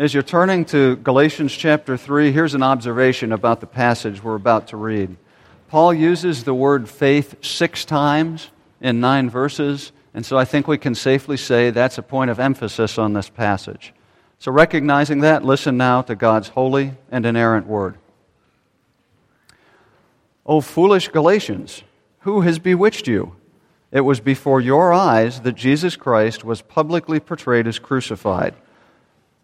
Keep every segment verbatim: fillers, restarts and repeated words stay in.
As you're turning to Galatians chapter three, here's an observation about the passage we're about to read. Paul uses the word faith six times in nine verses, and so I think we can safely say that's a point of emphasis on this passage. So recognizing that, listen now to God's holy and inerrant word. O foolish Galatians, who has bewitched you? It was before your eyes that Jesus Christ was publicly portrayed as crucified.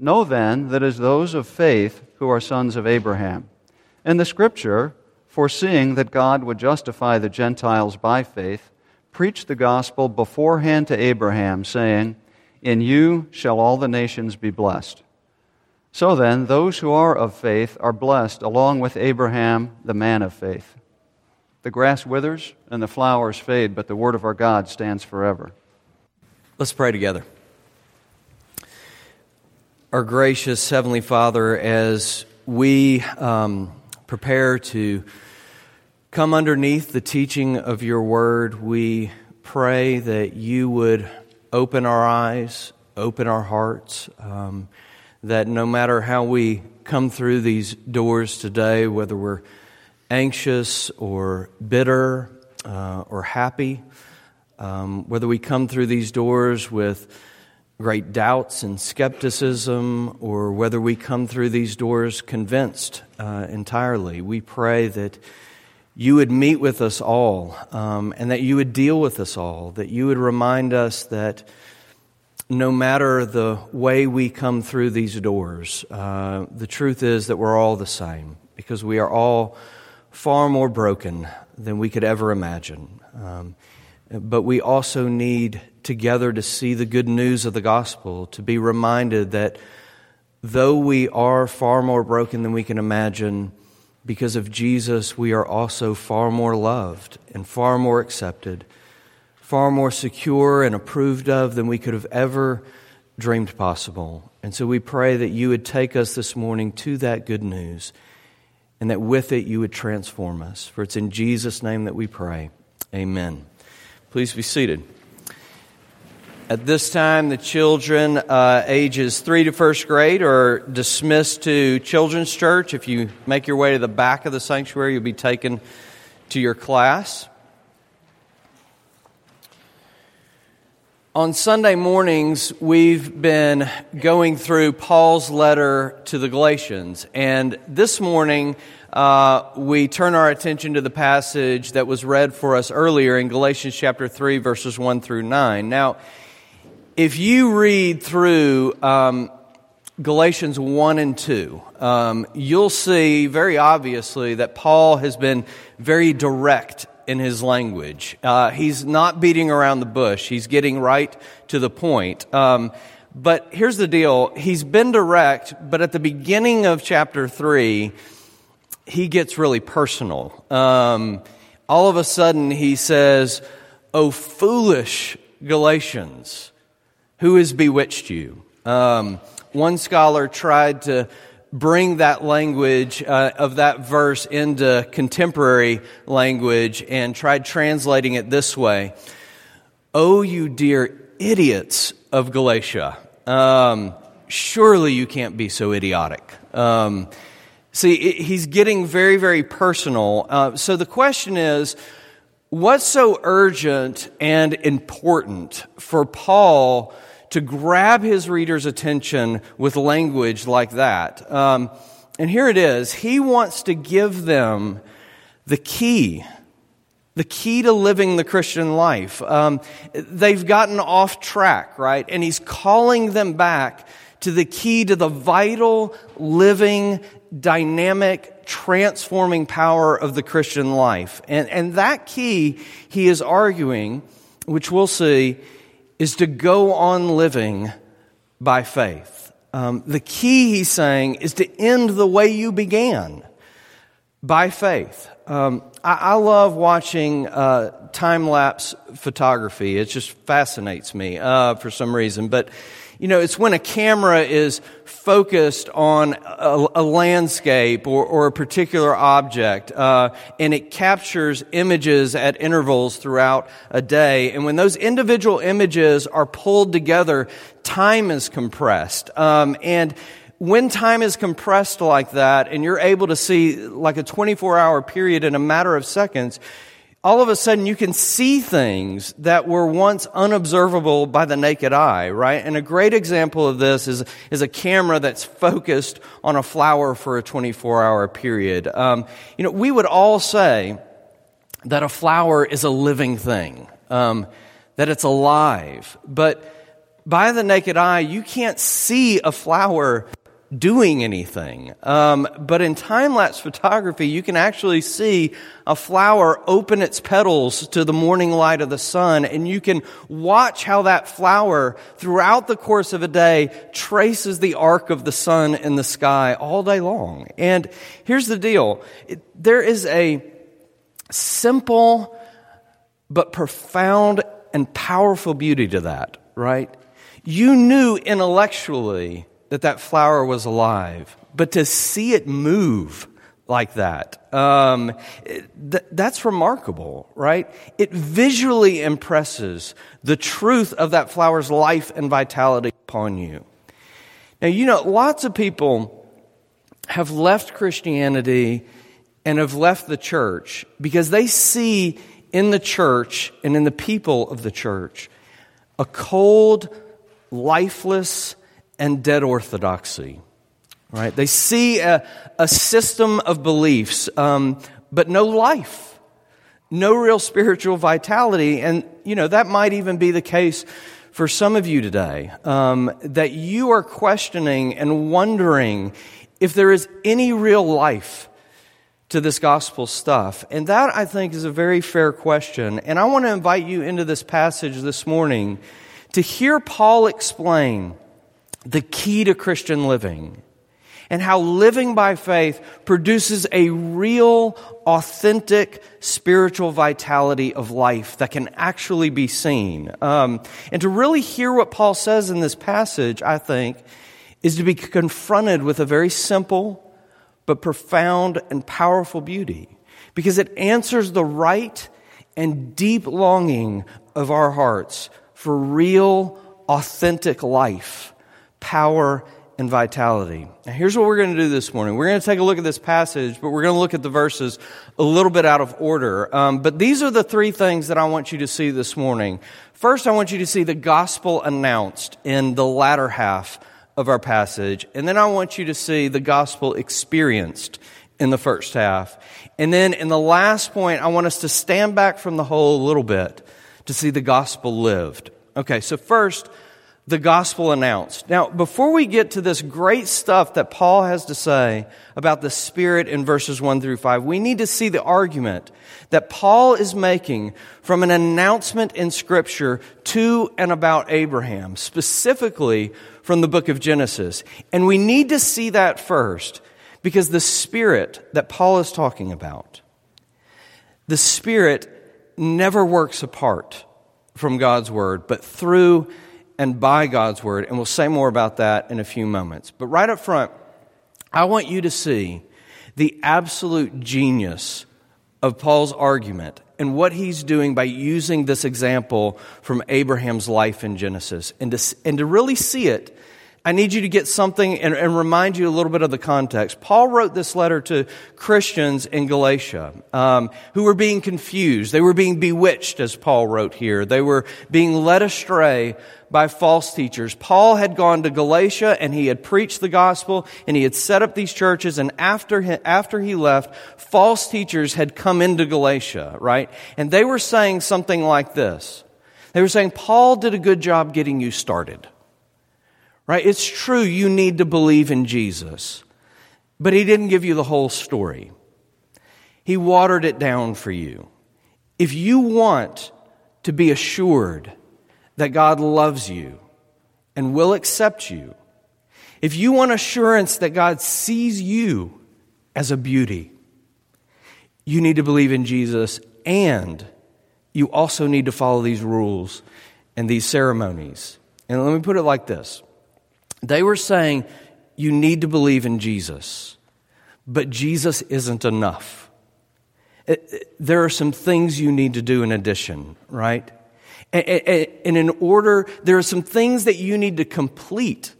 Know then that as those of faith who are sons of Abraham. And the Scripture, foreseeing that God would justify the Gentiles by faith, preached the gospel beforehand to Abraham, saying, In you shall all the nations be blessed. So then, those who are of faith are blessed along with Abraham, the man of faith. The grass withers and the flowers fade, but the word of our God stands forever. Let's pray together. Our gracious Heavenly Father, as we um, prepare to come underneath the teaching of your word, we pray that you would open our eyes, open our hearts, um, that no matter how we come through these doors today, whether we're anxious or bitter uh, or happy, um, whether we come through these doors with great doubts and skepticism, or whether we come through these doors convinced uh, entirely, we pray that you would meet with us all, um, and that you would deal with us all, that you would remind us that no matter the way we come through these doors, uh, the truth is that we're all the same, because we are all far more broken than we could ever imagine. Um, but we also need together to see the good news of the gospel, to be reminded that though we are far more broken than we can imagine, because of Jesus, we are also far more loved and far more accepted, far more secure and approved of than we could have ever dreamed possible. And so we pray that you would take us this morning to that good news, and that with it you would transform us. For it's in Jesus' name that we pray. Amen. Please be seated. At this time, the children uh, ages three to first grade are dismissed to children's church. If you make your way to the back of the sanctuary, you'll be taken to your class. On Sunday mornings, we've been going through Paul's letter to the Galatians, and this morning uh, we turn our attention to the passage that was read for us earlier in Galatians chapter three, verses one through nine. Now, if you read through um, Galatians one and two, um, you'll see very obviously that Paul has been very direct in his language. Uh, he's not beating around the bush. He's getting right to the point. Um, but here's the deal. He's been direct, but at the beginning of chapter three, he gets really personal. Um, all of a sudden, he says, O foolish Galatians, who has bewitched you? Um, one scholar tried to bring that language uh, of that verse into contemporary language and tried translating it this way. Oh, you dear idiots of Galatia, um, surely you can't be so idiotic. Um, see, it, he's getting very, very personal. Uh, so the question is, what's so urgent and important for Paul to grab his reader's attention with language like that? Um, and here it is. He wants to give them the key, the key to living the Christian life. Um, they've gotten off track, right? And he's calling them back to the key to the vital, living, dynamic, transforming power of the Christian life. And, and that key, he is arguing, which we'll see, is to go on living by faith. Um, the key, he's saying, is to end the way you began, by faith. Um, I, I love watching uh, time-lapse photography. It just fascinates me uh, for some reason. But, you know, it's when a camera is focused on a, a landscape or, or a particular object, uh, and it captures images at intervals throughout a day. And when those individual images are pulled together, time is compressed. Um, and when time is compressed like that, and you're able to see like a twenty-four hour period in a matter of seconds, all of a sudden you can see things that were once unobservable by the naked eye, right? And a great example of this is is a camera that's focused on a flower for a twenty-four hour period. Um, you know, we would all say that a flower is a living thing, um, that it's alive. But by the naked eye, you can't see a flower doing anything. Um, but in time-lapse photography, you can actually see a flower open its petals to the morning light of the sun, and you can watch how that flower, throughout the course of a day, traces the arc of the sun in the sky all day long. And here's the deal. There is a simple but profound and powerful beauty to that, right? You knew intellectually that that flower was alive, but to see it move like that, um, th- that's remarkable, right? It visually impresses the truth of that flower's life and vitality upon you. Now, you know, lots of people have left Christianity and have left the church because they see in the church and in the people of the church a cold, lifeless, and dead orthodoxy, right? They see a, a system of beliefs, um, but no life, no real spiritual vitality. And, you know, that might even be the case for some of you today, um, that you are questioning and wondering if there is any real life to this gospel stuff. And that, I think, is a very fair question. And I want to invite you into this passage this morning to hear Paul explain the key to Christian living, and how living by faith produces a real, authentic, spiritual vitality of life that can actually be seen. Um, and to really hear what Paul says in this passage, I think, is to be confronted with a very simple but profound and powerful beauty, because it answers the right and deep longing of our hearts for real, authentic life, power, and vitality. Now, here's what we're going to do this morning. We're going to take a look at this passage, but we're going to look at the verses a little bit out of order. Um, but these are the three things that I want you to see this morning. First, I want you to see the gospel announced in the latter half of our passage. And then I want you to see the gospel experienced in the first half. And then in the last point, I want us to stand back from the whole a little bit to see the gospel lived. Okay, so first, the gospel announced. Now, before we get to this great stuff that Paul has to say about the Spirit in verses one through five, we need to see the argument that Paul is making from an announcement in Scripture to and about Abraham, specifically from the book of Genesis. And we need to see that first, because the Spirit that Paul is talking about, the Spirit never works apart from God's Word, but through and by God's Word, and we'll say more about that in a few moments. But right up front, I want you to see the absolute genius of Paul's argument and what he's doing by using this example from Abraham's life in Genesis. And to, and to really see it, I need you to get something and, and remind you a little bit of the context. Paul wrote this letter to Christians in Galatia um, who were being confused. They were being bewitched, as Paul wrote here. They were being led astray by false teachers. Paul had gone to Galatia, and he had preached the gospel, and he had set up these churches, and after he, after he left, false teachers had come into Galatia, right? And they were saying something like this. They were saying, Paul did a good job getting you started. Right? It's true, you need to believe in Jesus, but he didn't give you the whole story. He watered it down for you. If you want to be assured that God loves you and will accept you, If you want assurance that God sees you as a beauty, you need to believe in Jesus, and you also need to follow these rules and these ceremonies. And let me put it like this. They were saying, you need to believe in Jesus, but Jesus isn't enough. It, it, there are some things you need to do in addition, right? And, and in order, there are some things that you need to complete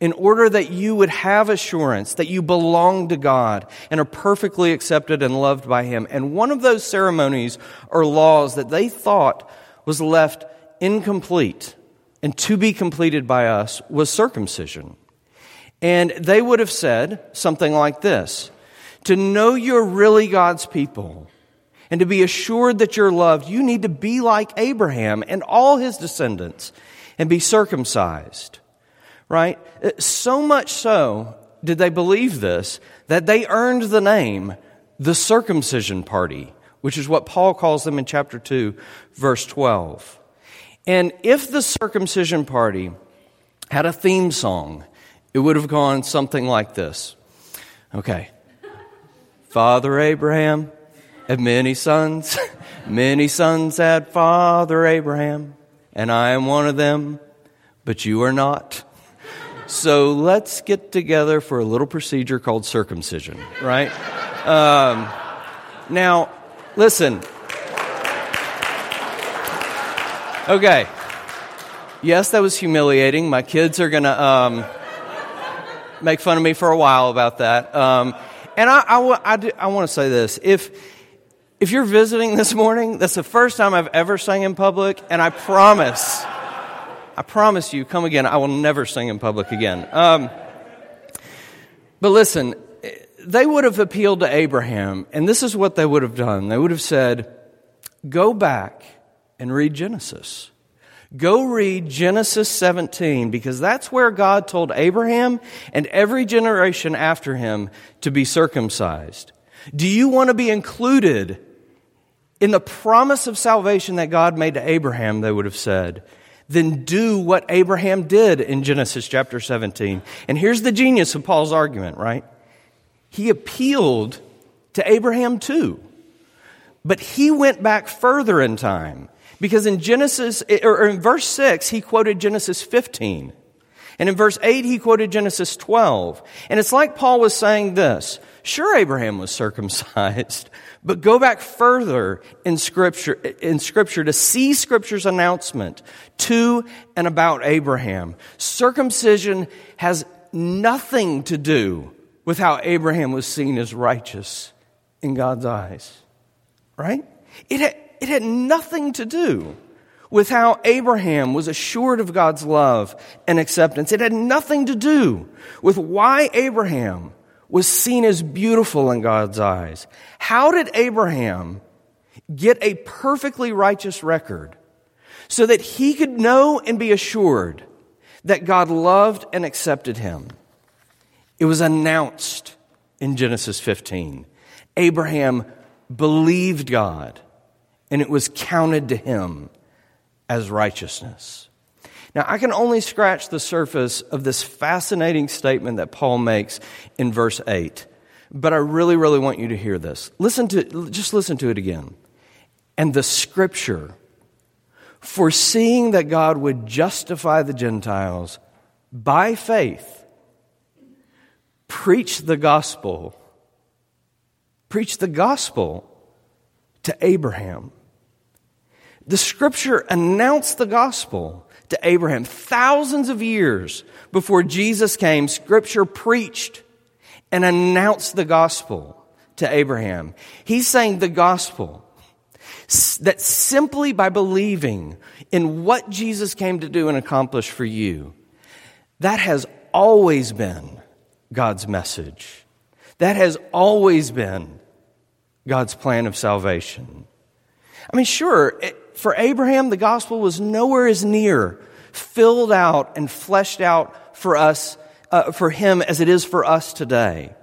in order that you would have assurance that you belong to God and are perfectly accepted and loved by Him. And one of those ceremonies or laws that they thought was left incomplete and to be completed by us was circumcision. And they would have said something like this: to know you're really God's people and to be assured that you're loved, you need to be like Abraham and all his descendants and be circumcised, right? So much so did they believe this that they earned the name the circumcision party, which is what Paul calls them in chapter two, verse twelve. And if the circumcision party had a theme song, it would have gone something like this. Okay. Father Abraham had many sons. Many sons had Father Abraham, and I am one of them, but you are not. So let's get together for a little procedure called circumcision, right? Um, now, listen. Okay. Yes, that was humiliating. My kids are going to um, make fun of me for a while about that. Um, and I, I, I, do, I want to say this. If if you're visiting this morning, that's the first time I've ever sang in public, and I promise, I promise you, come again, I will never sing in public again. Um, but listen, they would have appealed to Abraham, and this is what they would have done. They would have said, go back and read Genesis. Go read Genesis seventeen, because that's where God told Abraham and every generation after him to be circumcised. Do you want to be included in the promise of salvation that God made to Abraham, they would have said? Then do what Abraham did in Genesis chapter seventeen. And here's the genius of Paul's argument, right? He appealed to Abraham too, but he went back further in time. Because in Genesis, or in verse six, he quoted Genesis fifteen. And in verse eight, he quoted Genesis twelve. And it's like Paul was saying this: sure, Abraham was circumcised, but go back further in Scripture, in Scripture to see Scripture's announcement to and about Abraham. Circumcision has nothing to do with how Abraham was seen as righteous in God's eyes, right? It had, It had nothing to do with how Abraham was assured of God's love and acceptance. It had nothing to do with why Abraham was seen as beautiful in God's eyes. How did Abraham get a perfectly righteous record so that he could know and be assured that God loved and accepted him? It was announced in Genesis fifteen. Abraham believed God, and it was counted to him as righteousness. Now, I can only scratch the surface of this fascinating statement that Paul makes in verse eight. But I really, really want you to hear this. Listen to, just listen to it again. And the Scripture, foreseeing that God would justify the Gentiles by faith, preached the gospel, preached the gospel to Abraham. The Scripture announced the gospel to Abraham. Thousands of years before Jesus came, Scripture preached and announced the gospel to Abraham. He's saying the gospel, that simply by believing in what Jesus came to do and accomplish for you, that has always been God's message. That has always been God's plan of salvation. I mean, sure, it, for Abraham, the gospel was nowhere as near filled out and fleshed out for us, uh, for him as it is for us today.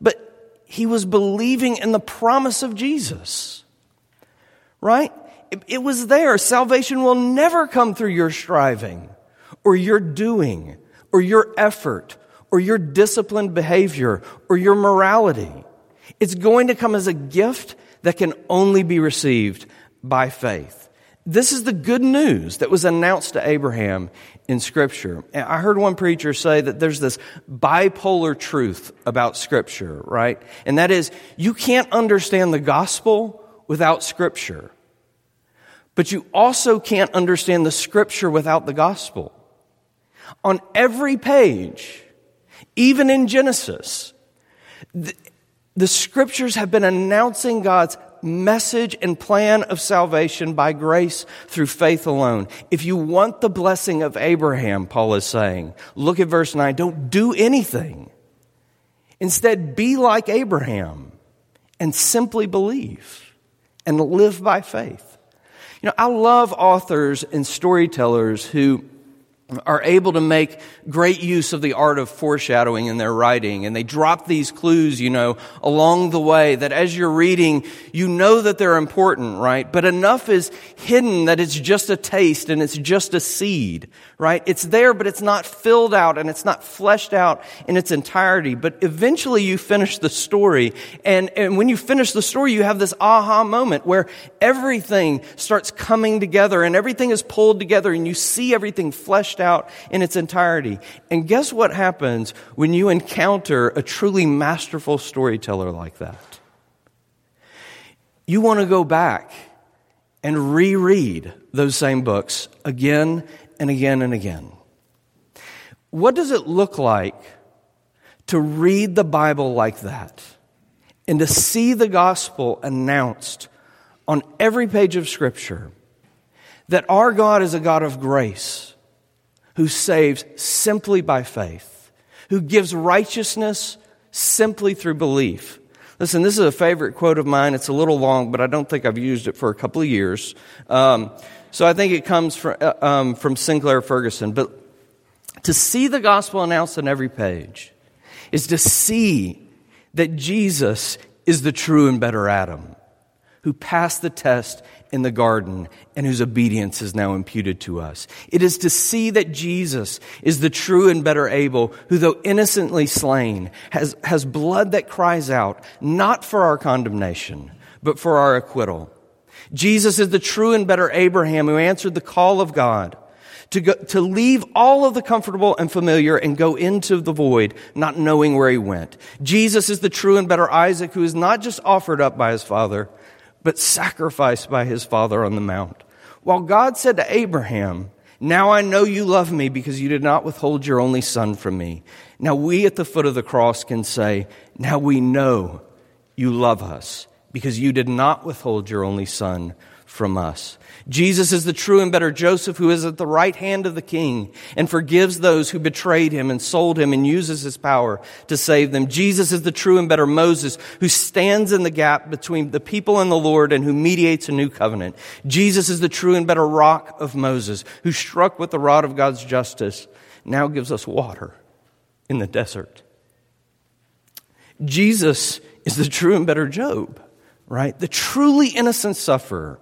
But he was believing in the promise of Jesus, right? It, it was there. Salvation will never come through your striving or your doing or your effort or your disciplined behavior or your morality. It's going to come as a gift that can only be received by faith. This is the good news that was announced to Abraham in Scripture. I heard one preacher say that there's this bipolar truth about Scripture, right? And that is, you can't understand the gospel without Scripture. But you also can't understand the Scripture without the gospel. On every page, even in Genesis, the, the Scriptures have been announcing God's message and plan of salvation by grace through faith alone. If you want the blessing of Abraham, Paul is saying, look at verse nine, don't do anything. Instead, be like Abraham and simply believe and live by faith. You know, I love authors and storytellers who are able to make great use of the art of foreshadowing in their writing. And they drop these clues, you know, along the way that as you're reading, you know that they're important, right? But enough is hidden that it's just a taste and it's just a seed, right? It's there, but it's not filled out and it's not fleshed out in its entirety. But eventually you finish the story. And, and when you finish the story, you have this aha moment where everything starts coming together and everything is pulled together and you see everything fleshed out in its entirety. And guess what happens when you encounter a truly masterful storyteller like that? You want to go back and reread those same books again and again and again. What does it look like to read the Bible like that and to see the gospel announced on every page of Scripture that our God is a God of grace, who saves simply by faith, who gives righteousness simply through belief? Listen, this is a favorite quote of mine. It's a little long, but I don't think I've used it for a couple of years. Um, so I think it comes from, uh, um, from Sinclair Ferguson. But to see the gospel announced on every page is to see that Jesus is the true and better Adam, who passed the test in the garden and whose obedience is now imputed to us. It is to see that Jesus is the true and better Abel, who though innocently slain, has, has blood that cries out, not for our condemnation, but for our acquittal. Jesus is the true and better Abraham, who answered the call of God to go, to leave all of the comfortable and familiar and go into the void, not knowing where he went. Jesus is the true and better Isaac, who is not just offered up by his father, but sacrificed by his father on the mount. While God said to Abraham, now I know you love me because you did not withhold your only son from me. Now we at the foot of the cross can say, now we know you love us because you did not withhold your only son from us. Jesus is the true and better Joseph, who is at the right hand of the king and forgives those who betrayed him and sold him and uses his power to save them. Jesus is the true and better Moses, who stands in the gap between the people and the Lord and who mediates a new covenant. Jesus is the true and better rock of Moses, who struck with the rod of God's justice, now gives us water in the desert. Jesus is the true and better Job, right? The truly innocent sufferer,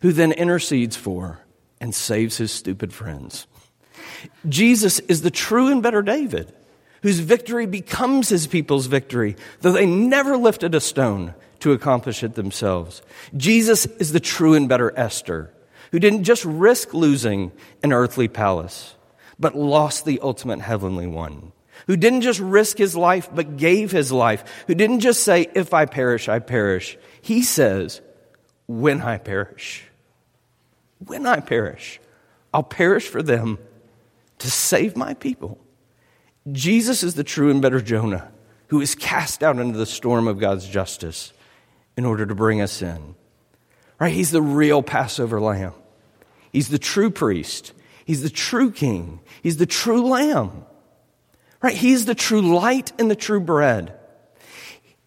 who then intercedes for and saves his stupid friends. Jesus is the true and better David, whose victory becomes his people's victory, though they never lifted a stone to accomplish it themselves. Jesus is the true and better Esther, who didn't just risk losing an earthly palace, but lost the ultimate heavenly one, who didn't just risk his life, but gave his life, who didn't just say, if I perish, I perish. He says, when I perish. When I perish, I'll perish for them to save my people. Jesus is the true and better Jonah, who is cast out into the storm of God's justice in order to bring us in. Right? He's the real Passover lamb. He's the true priest. He's the true king. He's the true lamb. Right? He's the true light and the true bread.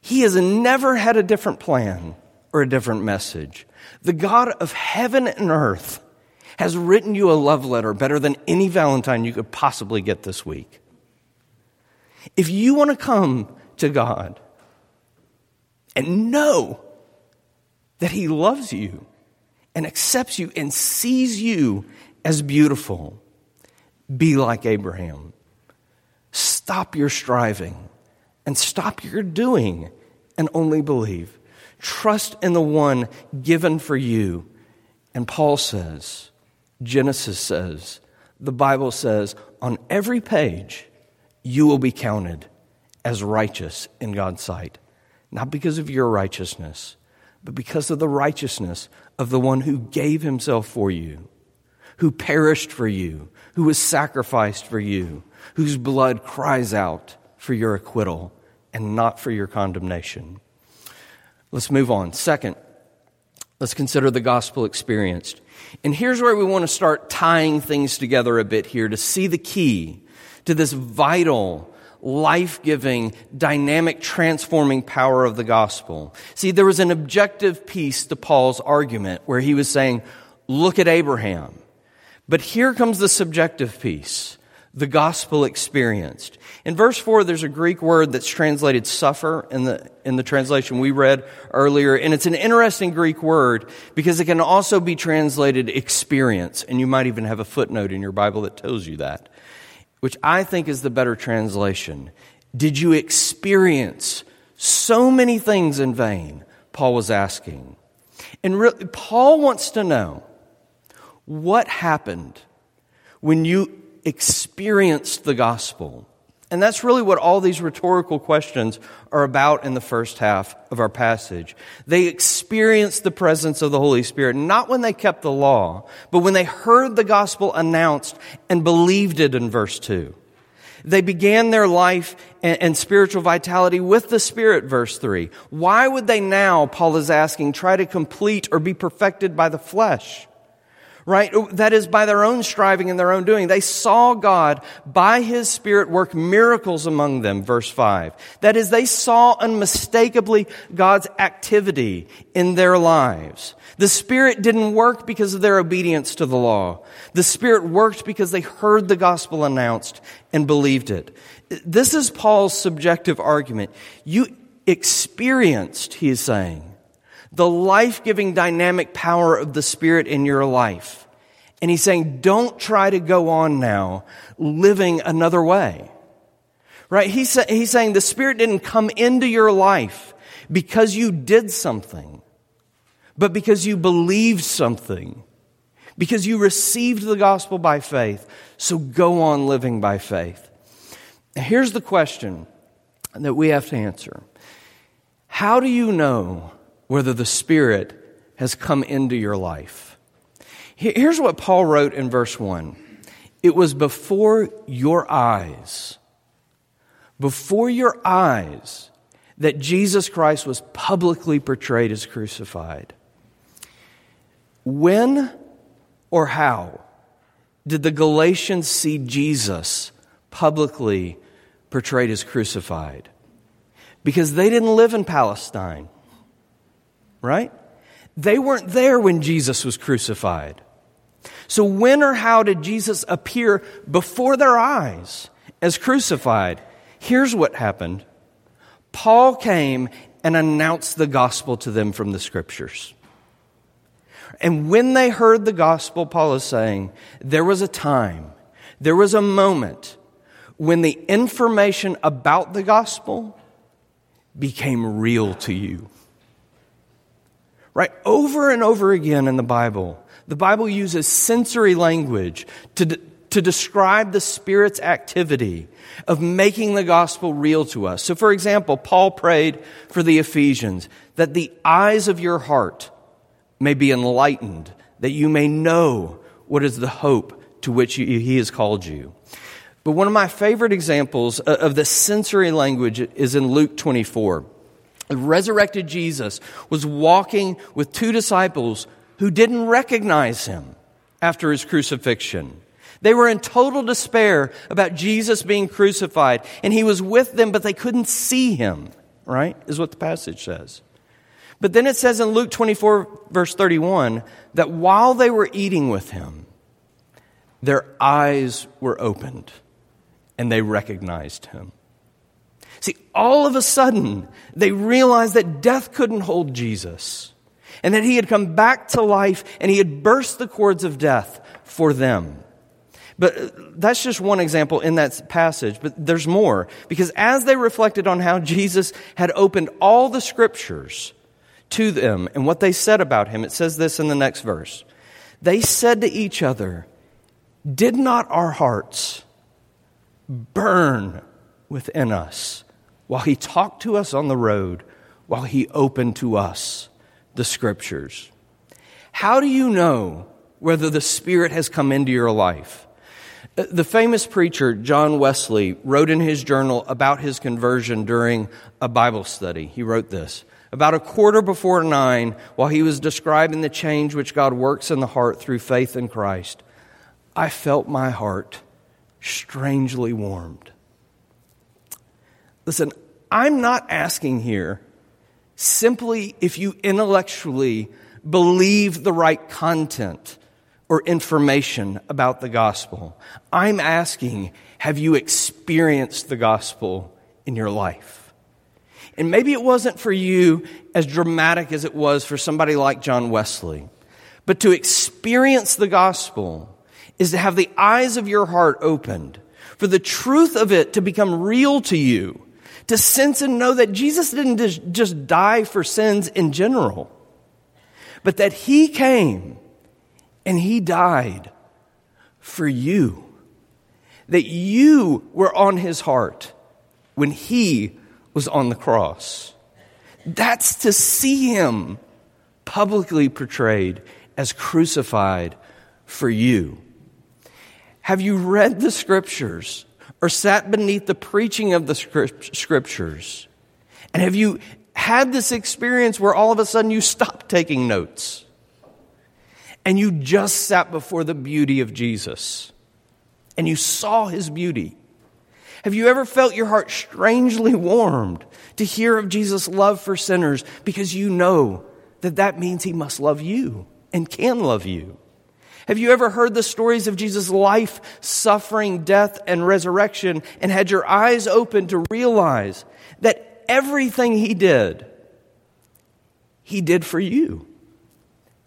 He has never had a different plan or a different message. The God of heaven and earth has written you a love letter better than any Valentine you could possibly get this week. If you want to come to God and know that he loves you and accepts you and sees you as beautiful, be like Abraham. Stop your striving and stop your doing and only believe. Trust in the one given for you. And Paul says, Genesis says, the Bible says, on every page, you will be counted as righteous in God's sight. Not because of your righteousness, but because of the righteousness of the one who gave himself for you, who perished for you, who was sacrificed for you, whose blood cries out for your acquittal and not for your condemnation. Let's move on. Second, let's consider the gospel experienced. And here's where we want to start tying things together a bit here to see the key to this vital, life-giving, dynamic, transforming power of the gospel. See, there was an objective piece to Paul's argument where he was saying, look at Abraham. But here comes the subjective piece, the gospel experienced. In verse four, there's a Greek word that's translated suffer in the in the translation we read earlier. And it's an interesting Greek word because it can also be translated experience. And you might even have a footnote in your Bible that tells you that, which I think is the better translation. Did you experience so many things in vain? Paul was asking. And really, Paul wants to know what happened when you experienced the gospel. And that's really what all these rhetorical questions are about in the first half of our passage. They experienced the presence of the Holy Spirit, not when they kept the law, but when they heard the gospel announced and believed it in verse two. They began their life and, and spiritual vitality with the Spirit, verse three. Why would they now, Paul is asking, try to complete or be perfected by the flesh? Right? That is, by their own striving and their own doing. They saw God by His Spirit work miracles among them, verse five. That is, they saw unmistakably God's activity in their lives. The Spirit didn't work because of their obedience to the law. The Spirit worked because they heard the gospel announced and believed it. This is Paul's subjective argument. You experienced, he is saying, the life-giving dynamic power of the Spirit in your life. And he's saying, don't try to go on now living another way. Right? He's, he's saying the Spirit didn't come into your life because you did something, but because you believed something, because you received the gospel by faith. So go on living by faith. Now, here's the question that we have to answer. How do you know whether the Spirit has come into your life? Here's what Paul wrote in verse one. It was before your eyes, before your eyes, that Jesus Christ was publicly portrayed as crucified. When or how did the Galatians see Jesus publicly portrayed as crucified? Because they didn't live in Palestine. Right? They weren't there when Jesus was crucified. So when or how did Jesus appear before their eyes as crucified? Here's what happened. Paul came and announced the gospel to them from the Scriptures. And when they heard the gospel, Paul is saying, there was a time, there was a moment when the information about the gospel became real to you. Right? Over and over again in the Bible, the Bible uses sensory language to de- to describe the Spirit's activity of making the gospel real to us. So, for example, Paul prayed for the Ephesians that the eyes of your heart may be enlightened, that you may know what is the hope to which you, He has called you. But one of my favorite examples of the sensory language is in Luke twenty-four. The resurrected Jesus was walking with two disciples who didn't recognize him after his crucifixion. They were in total despair about Jesus being crucified, and he was with them, but they couldn't see him, right, is what the passage says. But then it says in Luke twenty-four, verse thirty-one, that while they were eating with him, their eyes were opened, and they recognized him. See, all of a sudden, they realized that death couldn't hold Jesus and that he had come back to life and he had burst the cords of death for them. But that's just one example in that passage, but there's more. Because as they reflected on how Jesus had opened all the scriptures to them and what they said about him, it says this in the next verse. They said to each other, "Did not our hearts burn within us while he talked to us on the road, while he opened to us the scriptures?" How do you know whether the Spirit has come into your life? The famous preacher John Wesley wrote in his journal about his conversion during a Bible study. He wrote this: "About a quarter before nine, while he was describing the change which God works in the heart through faith in Christ, I felt my heart strangely warmed." Listen, I'm not asking here simply if you intellectually believe the right content or information about the gospel. I'm asking, have you experienced the gospel in your life? And maybe it wasn't for you as dramatic as it was for somebody like John Wesley, but to experience the gospel is to have the eyes of your heart opened, for the truth of it to become real to you, to sense and know that Jesus didn't just die for sins in general, but that he came and he died for you, that you were on his heart when he was on the cross. That's to see him publicly portrayed as crucified for you. Have you read the scriptures or sat beneath the preaching of the scriptures? And have you had this experience where all of a sudden you stopped taking notes and you just sat before the beauty of Jesus and you saw his beauty? Have you ever felt your heart strangely warmed to hear of Jesus' love for sinners, because you know that that means he must love you and can love you? Have you ever heard the stories of Jesus' life, suffering, death, and resurrection, and had your eyes open to realize that everything he did, he did for you?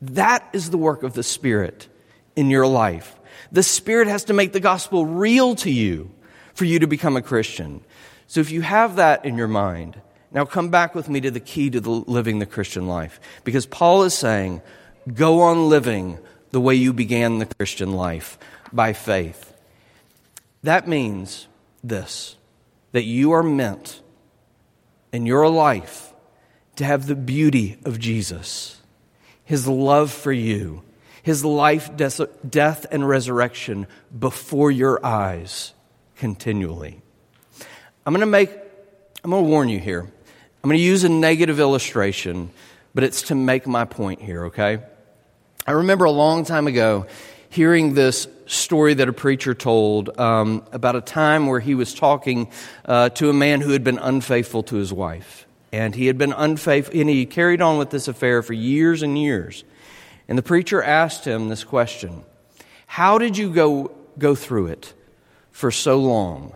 That is the work of the Spirit in your life. The Spirit has to make the gospel real to you for you to become a Christian. So if you have that in your mind, now come back with me to the key to the living the Christian life. Because Paul is saying, go on living the way you began the Christian life, by faith. That means this, that you are meant in your life to have the beauty of Jesus, his love for you, his life, death, and resurrection before your eyes continually. I'm going to make, I'm going to warn you here. I'm going to use a negative illustration, but it's to make my point here, okay? I remember a long time ago hearing this story that a preacher told um, about a time where he was talking uh, to a man who had been unfaithful to his wife. And he had been unfaithful, and he carried on with this affair for years and years. And the preacher asked him this question: "How did you go, go through it for so long?"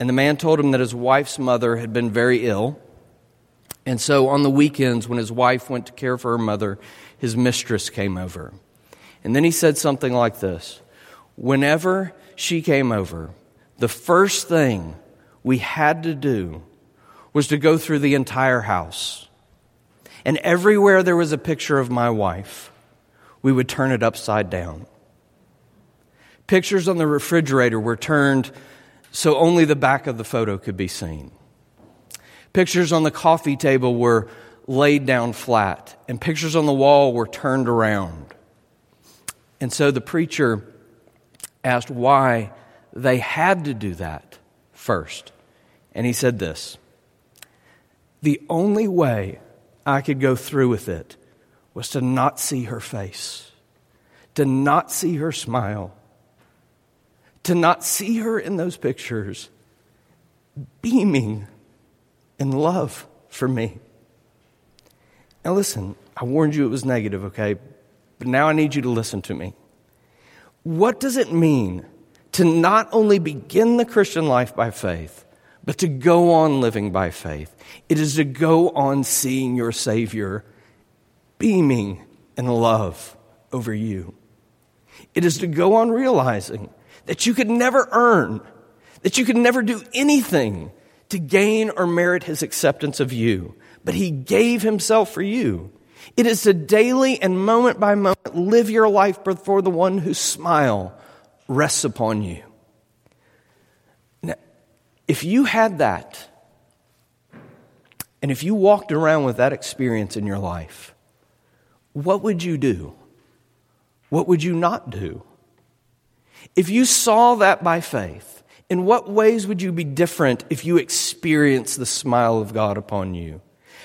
And the man told him that his wife's mother had been very ill. And so on the weekends, when his wife went to care for her mother, his mistress came over. And then he said something like this: "Whenever she came over, the first thing we had to do was to go through the entire house. And everywhere there was a picture of my wife, we would turn it upside down. Pictures on the refrigerator were turned so only the back of the photo could be seen. Pictures on the coffee table were laid down flat, and pictures on the wall were turned around." And so the preacher asked why they had to do that first. And he said this: "The only way I could go through with it was to not see her face, to not see her smile, to not see her in those pictures, beaming in love for me." Now listen, I warned you it was negative, okay? But now I need you to listen to me. What does it mean to not only begin the Christian life by faith, but to go on living by faith? It is to go on seeing your Savior beaming in love over you. It is to go on realizing that you could never earn, that you could never do anything to gain or merit his acceptance of you, but he gave himself for you. It is to daily and moment by moment live your life before the one whose smile rests upon you. Now, if you had that, and if you walked around with that experience in your life, what would you do? What would you not do? If you saw that by faith, in what ways would you be different if you experienced the smile of God upon you?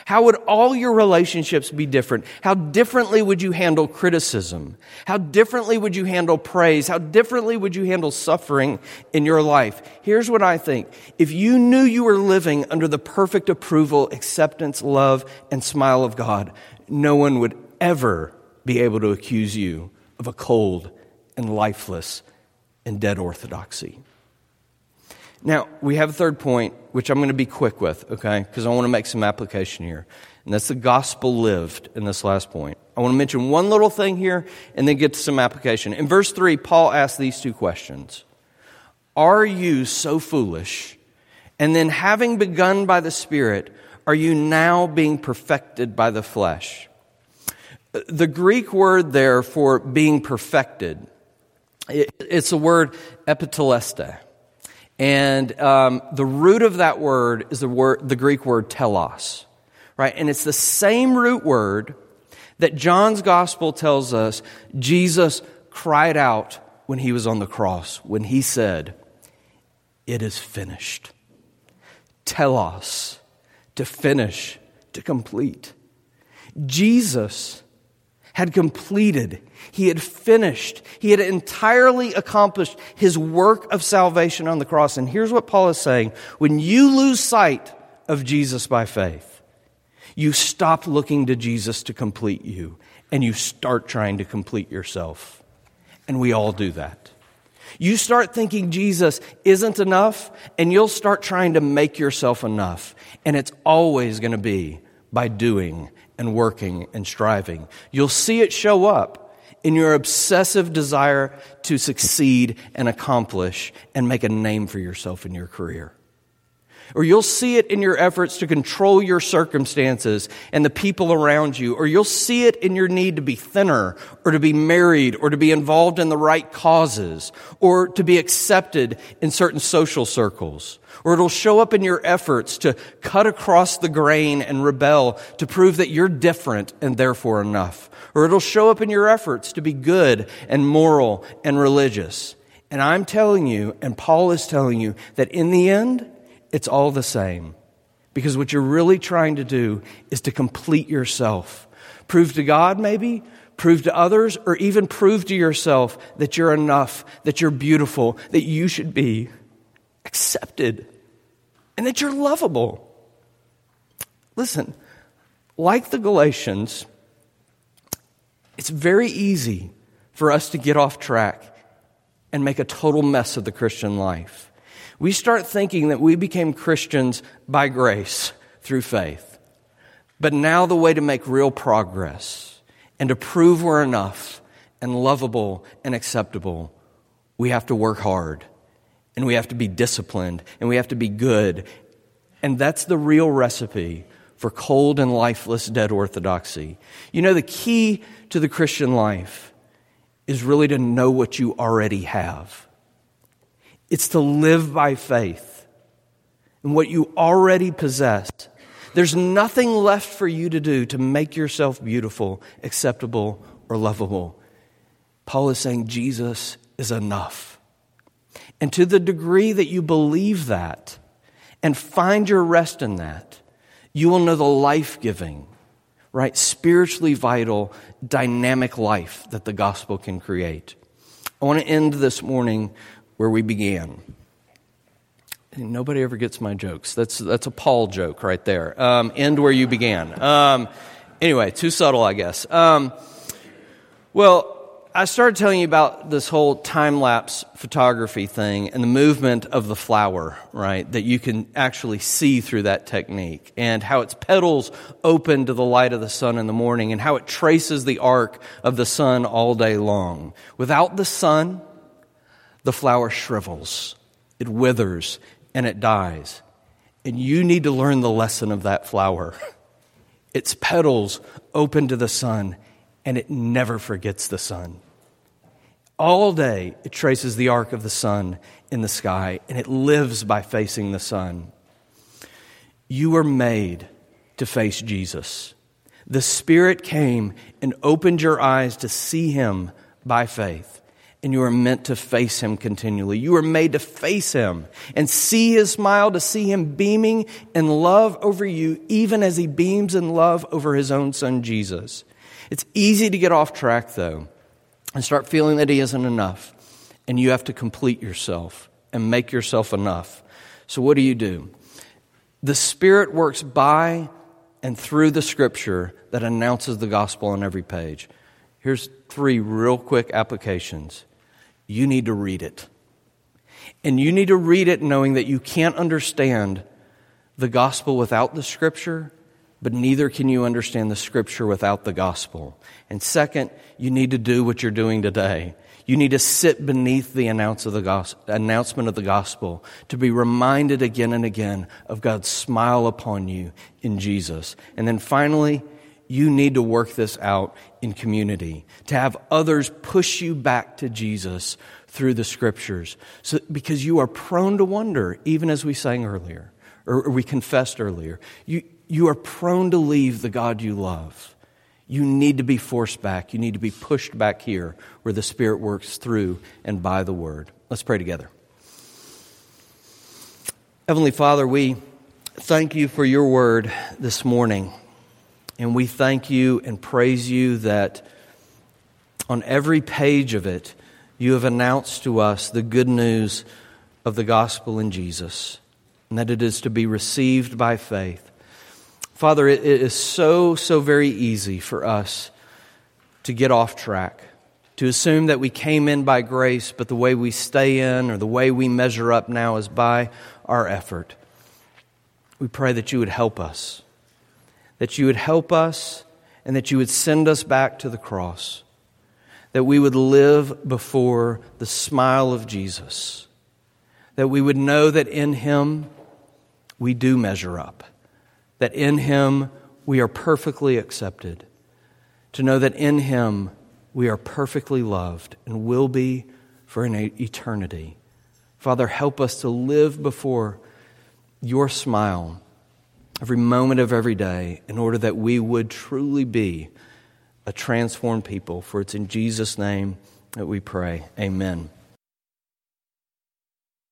How would all your relationships be different? How differently would you handle criticism? How differently would you handle praise? How differently would you handle suffering in your life? Here's what I think. If you knew you were living under the perfect approval, acceptance, love, and smile of God, no one would ever be able to accuse you of a cold and lifeless and dead orthodoxy. Now, we have a third point, which I'm going to be quick with, okay? Because I want to make some application here. And that's the gospel lived in this last point. I want to mention one little thing here and then get to some application. In verse three, Paul asks these two questions. Are you so foolish? And then having begun by the Spirit, are you now being perfected by the flesh? The Greek word there for being perfected, it's the word epiteleste. And um, the root of that word is the word, the Greek word telos, right? And it's the same root word that John's gospel tells us Jesus cried out when he was on the cross, when he said, "It is finished." Telos, to finish, to complete. Jesus had completed. He had finished. He had entirely accomplished his work of salvation on the cross. And here's what Paul is saying. When you lose sight of Jesus by faith, you stop looking to Jesus to complete you, and you start trying to complete yourself. And we all do that. You start thinking Jesus isn't enough, and you'll start trying to make yourself enough. And it's always going to be by doing and working and striving. You'll see it show up in your obsessive desire to succeed and accomplish and make a name for yourself in your career. Or you'll see it in your efforts to control your circumstances and the people around you. Or you'll see it in your need to be thinner or to be married or to be involved in the right causes or to be accepted in certain social circles. Or it'll show up in your efforts to cut across the grain and rebel to prove that you're different and therefore enough. Or it'll show up in your efforts to be good and moral and religious. And I'm telling you, and Paul is telling you, that in the end, it's all the same. Because what you're really trying to do is to complete yourself. Prove to God, maybe, prove to others, or even prove to yourself that you're enough, that you're beautiful, that you should be accepted, and that you're lovable. Listen, like the Galatians, it's very easy for us to get off track and make a total mess of the Christian life. We start thinking that we became Christians by grace through faith. But now the way to make real progress and to prove we're enough and lovable and acceptable, we have to work hard. And we have to be disciplined, and we have to be good. And that's the real recipe for cold and lifeless dead orthodoxy. You know, the key to the Christian life is really to know what you already have. It's to live by faith in what you already possess. There's nothing left for you to do to make yourself beautiful, acceptable, or lovable. Paul is saying Jesus is enough. And to the degree that you believe that and find your rest in that, you will know the life-giving, right, spiritually vital, dynamic life that the gospel can create. I want to end this morning where we began. And nobody ever gets my jokes. That's that's a Paul joke right there. Um, end where you began. Um, anyway, too subtle, I guess. Um, well, I started telling you about this whole time-lapse photography thing and the movement of the flower, right, that you can actually see through that technique, and how its petals open to the light of the sun in the morning, and how it traces the arc of the sun all day long. Without the sun, the flower shrivels, it withers, and it dies. And you need to learn the lesson of that flower. Its petals open to the sun, and it never forgets the sun. All day, it traces the arc of the sun in the sky, and it lives by facing the sun. You were made to face Jesus. The Spirit came and opened your eyes to see Him by faith, and you are meant to face Him continually. You are made to face Him and see His smile, to see Him beaming in love over you, even as He beams in love over His own Son, Jesus. It's easy to get off track, though, and start feeling that He isn't enough, and you have to complete yourself and make yourself enough. So what do you do? The Spirit works by and through the Scripture that announces the gospel on every page. Here's three real quick applications. You need to read it. And you need to read it knowing that you can't understand the gospel without the Scripture, but neither can you understand the Scripture without the gospel. And second, you need to do what you're doing today. You need to sit beneath the announce of the gospel, announcement of the gospel, to be reminded again and again of God's smile upon you in Jesus. And then finally, you need to work this out in community, to have others push you back to Jesus through the Scriptures, so, because you are prone to wonder, even as we sang earlier, or we confessed earlier. You, You are prone to leave the God you love. You need to be forced back. You need to be pushed back here where the Spirit works through and by the Word. Let's pray together. Heavenly Father, we thank You for Your Word this morning. And we thank You and praise You that on every page of it, You have announced to us the good news of the gospel in Jesus, and that it is to be received by faith. Father, it is so, so very easy for us to get off track, to assume that we came in by grace, but the way we stay in or the way we measure up now is by our effort. We pray that You would help us, that You would help us, and that You would send us back to the cross, that we would live before the smile of Jesus, that we would know that in Him we do measure up, that in Him we are perfectly accepted, to know that in Him we are perfectly loved and will be for an eternity. Father, help us to live before Your smile every moment of every day, in order that we would truly be a transformed people. For it's in Jesus' name that we pray. Amen.